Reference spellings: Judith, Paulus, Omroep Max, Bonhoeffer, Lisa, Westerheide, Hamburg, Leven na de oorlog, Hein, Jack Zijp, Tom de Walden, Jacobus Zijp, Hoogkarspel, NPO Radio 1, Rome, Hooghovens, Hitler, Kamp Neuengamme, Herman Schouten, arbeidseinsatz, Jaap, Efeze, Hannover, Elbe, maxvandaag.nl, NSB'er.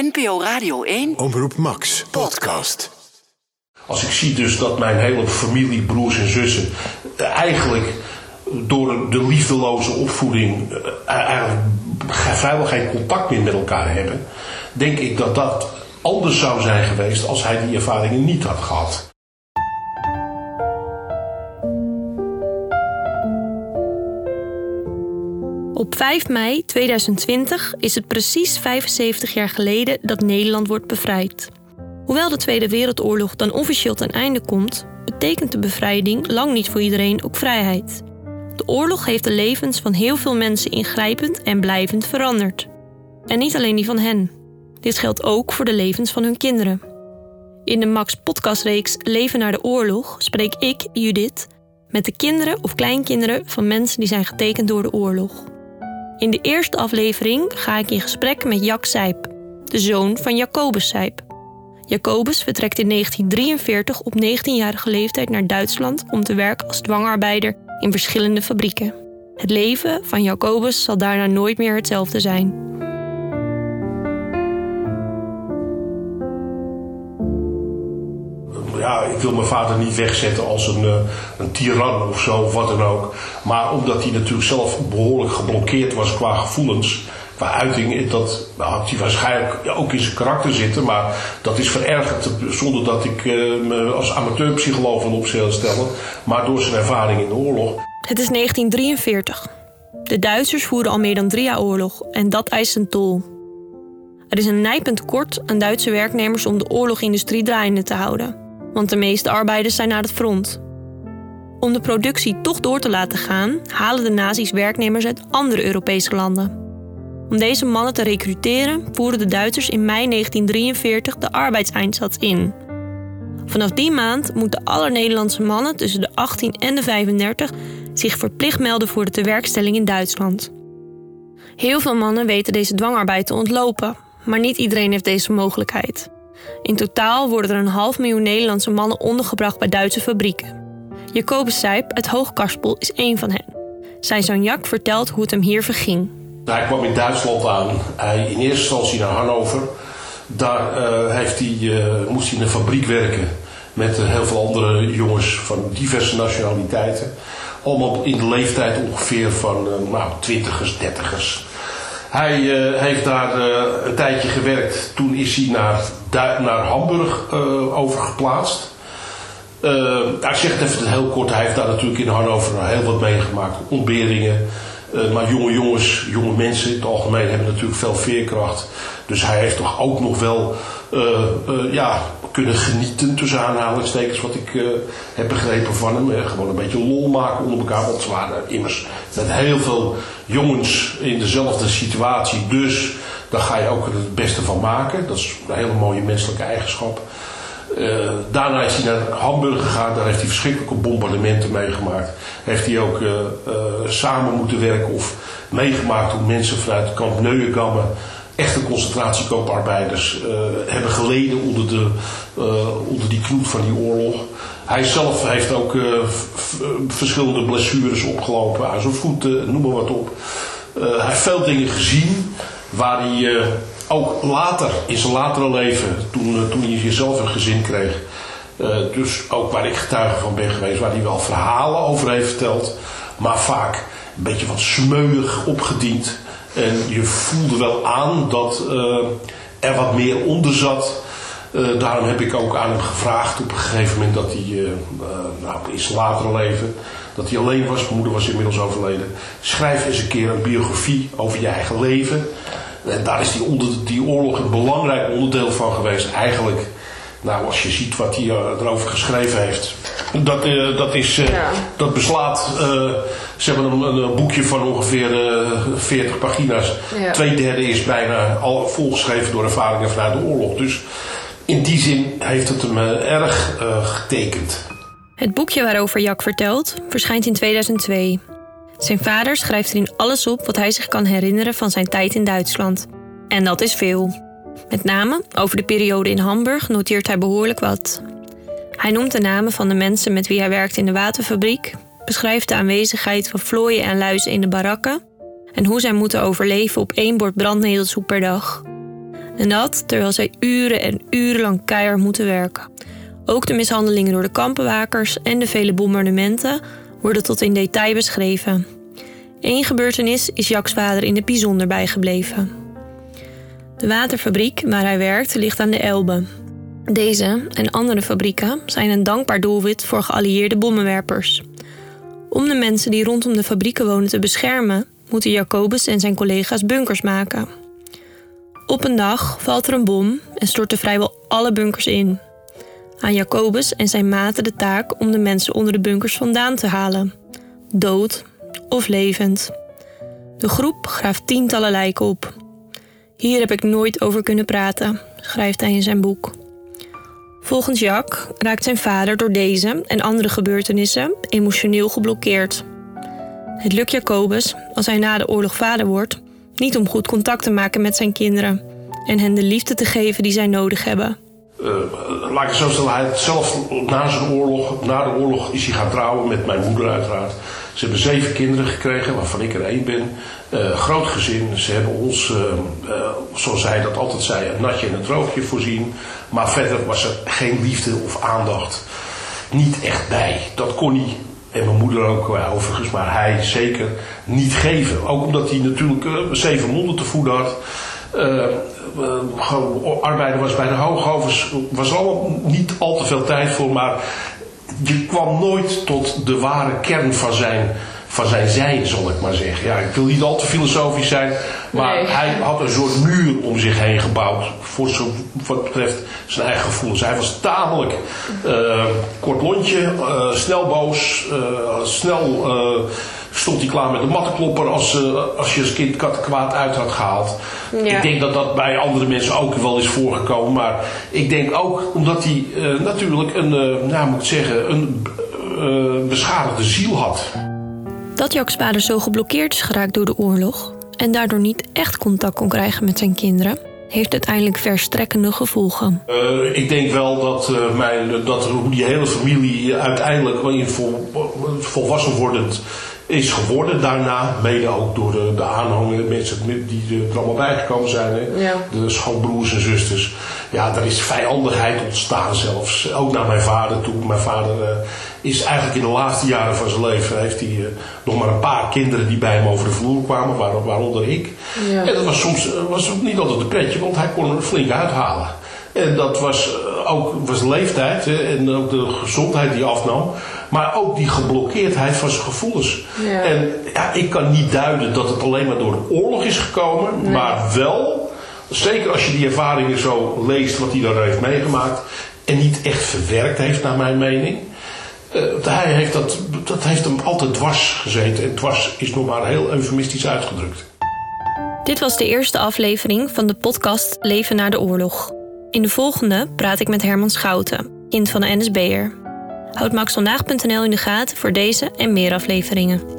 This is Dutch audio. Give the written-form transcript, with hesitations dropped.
NPO Radio 1. Omroep Max. Podcast. Als ik zie dus dat mijn hele familie, broers en zussen, eigenlijk door de liefdeloze opvoeding vrijwel geen contact meer met elkaar hebben, denk ik dat dat anders zou zijn geweest als hij die ervaringen niet had gehad. Op 5 mei 2020 is het precies 75 jaar geleden dat Nederland wordt bevrijd. Hoewel de Tweede Wereldoorlog dan officieel ten einde komt, betekent de bevrijding lang niet voor iedereen ook vrijheid. De oorlog heeft de levens van heel veel mensen ingrijpend en blijvend veranderd. En niet alleen die van hen. Dit geldt ook voor de levens van hun kinderen. In de Max-podcastreeks Leven na de oorlog spreek ik, Judith, met de kinderen of kleinkinderen van mensen die zijn getekend door de oorlog. In de eerste aflevering ga ik in gesprek met Jack Zijp, de zoon van Jacobus Zijp. Jacobus vertrekt in 1943 op 19-jarige leeftijd naar Duitsland om te werken als dwangarbeider in verschillende fabrieken. Het leven van Jacobus zal daarna nooit meer hetzelfde zijn. Ja, ik wil mijn vader niet wegzetten als een tiran of zo, of wat dan ook. Maar omdat hij natuurlijk zelf behoorlijk geblokkeerd was qua gevoelens, qua uiting, dat had hij waarschijnlijk ook in zijn karakter zitten. Maar dat is verergerd, zonder dat ik me als amateurpsycholoog wil opstellen, maar door zijn ervaring in de oorlog. Het is 1943. De Duitsers voeren al meer dan 3 jaar oorlog en dat eist een tol. Er is een nijpend tekort aan Duitse werknemers om de oorlogindustrie draaiende te houden. Want de meeste arbeiders zijn naar het front. Om de productie toch door te laten gaan, halen de nazi's werknemers uit andere Europese landen. Om deze mannen te recruteren, voeren de Duitsers in mei 1943 de arbeidseinsatz in. Vanaf die maand moeten alle Nederlandse mannen tussen de 18 en de 35 zich verplicht melden voor de tewerkstelling in Duitsland. Heel veel mannen weten deze dwangarbeid te ontlopen, maar niet iedereen heeft deze mogelijkheid. In totaal worden er 500.000 Nederlandse mannen ondergebracht bij Duitse fabrieken. Jacobus Zijp uit Hoogkarspel is één van hen. Zijn zoon Jack vertelt hoe het hem hier verging. Hij kwam in Duitsland aan. Hij in eerste instantie naar Hannover. Daar moest hij in een fabriek werken met heel veel andere jongens van diverse nationaliteiten. Allemaal in de leeftijd ongeveer van 20ers, 30ers. Hij heeft daar een tijdje gewerkt. Toen is hij naar Hamburg overgeplaatst. Hij zegt even heel kort, hij heeft daar natuurlijk in Hannover heel wat meegemaakt. Ontberingen. Maar jonge mensen in het algemeen hebben natuurlijk veel veerkracht. Dus hij heeft toch ook nog wel kunnen genieten, tussen aanhalingstekens, wat ik heb begrepen van hem. Gewoon een beetje lol maken onder elkaar. Want ze waren immers met heel veel jongens in dezelfde situatie. Dus daar ga je ook het beste van maken. Dat is een hele mooie menselijke eigenschap. Daarna is hij naar Hamburg gegaan. Daar heeft hij verschrikkelijke bombardementen meegemaakt. Heeft hij ook samen moeten werken of meegemaakt hoe mensen vanuit Kamp Neuengamme, echte concentratiekamparbeiders, hebben geleden onder die knoet van die oorlog. Hij zelf heeft ook verschillende blessures opgelopen aan zijn voeten, noem maar wat op. Hij heeft veel dingen gezien waar hij ook later, in zijn latere leven, toen hij zelf een gezin kreeg, dus ook waar ik getuige van ben geweest, waar hij wel verhalen over heeft verteld, maar vaak een beetje wat smeuig opgediend. En je voelde wel aan dat er wat meer onder zat. Daarom heb ik ook aan hem gevraagd op een gegeven moment dat hij in zijn latere leven, dat hij alleen was, moeder was inmiddels overleden. Schrijf eens een keer een biografie over je eigen leven. En daar is die oorlog een belangrijk onderdeel van geweest. Eigenlijk, als je ziet wat hij erover geschreven heeft. Dat beslaat ze hebben een boekje van ongeveer 40 pagina's. Ja. 2/3 is bijna al volgeschreven door ervaringen vanuit de oorlog. Dus in die zin heeft het hem erg getekend. Het boekje waarover Jack vertelt verschijnt in 2002. Zijn vader schrijft erin alles op wat hij zich kan herinneren van zijn tijd in Duitsland. En dat is veel. Met name over de periode in Hamburg noteert hij behoorlijk wat. Hij noemt de namen van de mensen met wie hij werkt in de waterfabriek, beschrijft de aanwezigheid van vlooien en luizen in de barakken en hoe zij moeten overleven op 1 bord brandnetelsoep per dag. En dat terwijl zij uren en urenlang keihard moeten werken. Ook de mishandelingen door de kampbewakers en de vele bombardementen worden tot in detail beschreven. Eén gebeurtenis is Jacques' vader in het bijzonder bijgebleven. De waterfabriek waar hij werkt ligt aan de Elbe. Deze en andere fabrieken zijn een dankbaar doelwit voor geallieerde bommenwerpers. Om de mensen die rondom de fabrieken wonen te beschermen, moeten Jacobus en zijn collega's bunkers maken. Op een dag valt er een bom en storten vrijwel alle bunkers in. Aan Jacobus en zijn maten de taak om de mensen onder de bunkers vandaan te halen. Dood of levend. De groep graaft tientallen lijken op. Hier heb ik nooit over kunnen praten, schrijft hij in zijn boek. Volgens Jack raakt zijn vader door deze en andere gebeurtenissen emotioneel geblokkeerd. Het lukt Jacobus, als hij na de oorlog vader wordt, niet om goed contact te maken met zijn kinderen en hen de liefde te geven die zij nodig hebben. Laat ik het zo stellen, hij heeft zelf na de oorlog is hij gaan trouwen met mijn moeder uiteraard. Ze hebben 7 kinderen gekregen, waarvan ik er 1 ben. Groot gezin, ze hebben ons, zoals hij dat altijd zei, een natje en een droogje voorzien. Maar verder was er geen liefde of aandacht. Niet echt bij, dat kon hij. En mijn moeder ook overigens, maar hij zeker niet geven. Ook omdat hij natuurlijk 7 monden te voeden had. Arbeider was bij de Hooghovens, was allemaal niet al te veel tijd voor, maar je kwam nooit tot de ware kern van zijn, zal ik maar zeggen. Ja, ik wil niet al te filosofisch zijn, maar Hij had een soort muur om zich heen gebouwd voor zo, wat betreft zijn eigen gevoelens. Hij was tamelijk kort lontje, snel boos, snel stond hij klaar met de mattenklopper als je als kind kat kwaad uit had gehaald. Ja. Ik denk dat bij andere mensen ook wel is voorgekomen, maar ik denk ook omdat hij natuurlijk een beschadigde ziel had. Dat Jacques' vader zo geblokkeerd is geraakt door de oorlog en daardoor niet echt contact kon krijgen met zijn kinderen, heeft uiteindelijk verstrekkende gevolgen. Ik denk wel dat die hele familie uiteindelijk volwassen wordend is geworden. Daarna, mede ook door de aanhang, mensen die er allemaal bijgekomen zijn. Ja. De schoonbroers en zusters. Ja, daar is vijandigheid ontstaan zelfs. Ook naar mijn vader toe. Mijn vader is eigenlijk in de laatste jaren van zijn leven, heeft hij nog maar een paar kinderen die bij hem over de vloer kwamen, waaronder ik. Ja. En dat was soms niet altijd een pretje, want hij kon er flink uithalen. En dat was leeftijd en ook de gezondheid die afnam. Maar ook die geblokkeerdheid van zijn gevoelens. Ja. En ja, ik kan niet duiden dat het alleen maar door de oorlog is gekomen. Nee. Maar wel, zeker als je die ervaringen zo leest wat hij daar heeft meegemaakt. En niet echt verwerkt heeft naar mijn mening. Hij heeft dat heeft hem altijd dwars gezeten. En dwars is nog maar heel eufemistisch uitgedrukt. Dit was de eerste aflevering van de podcast Leven na de oorlog. In de volgende praat ik met Herman Schouten, kind van de NSB'er. Houd maxvandaag.nl in de gaten voor deze en meer afleveringen.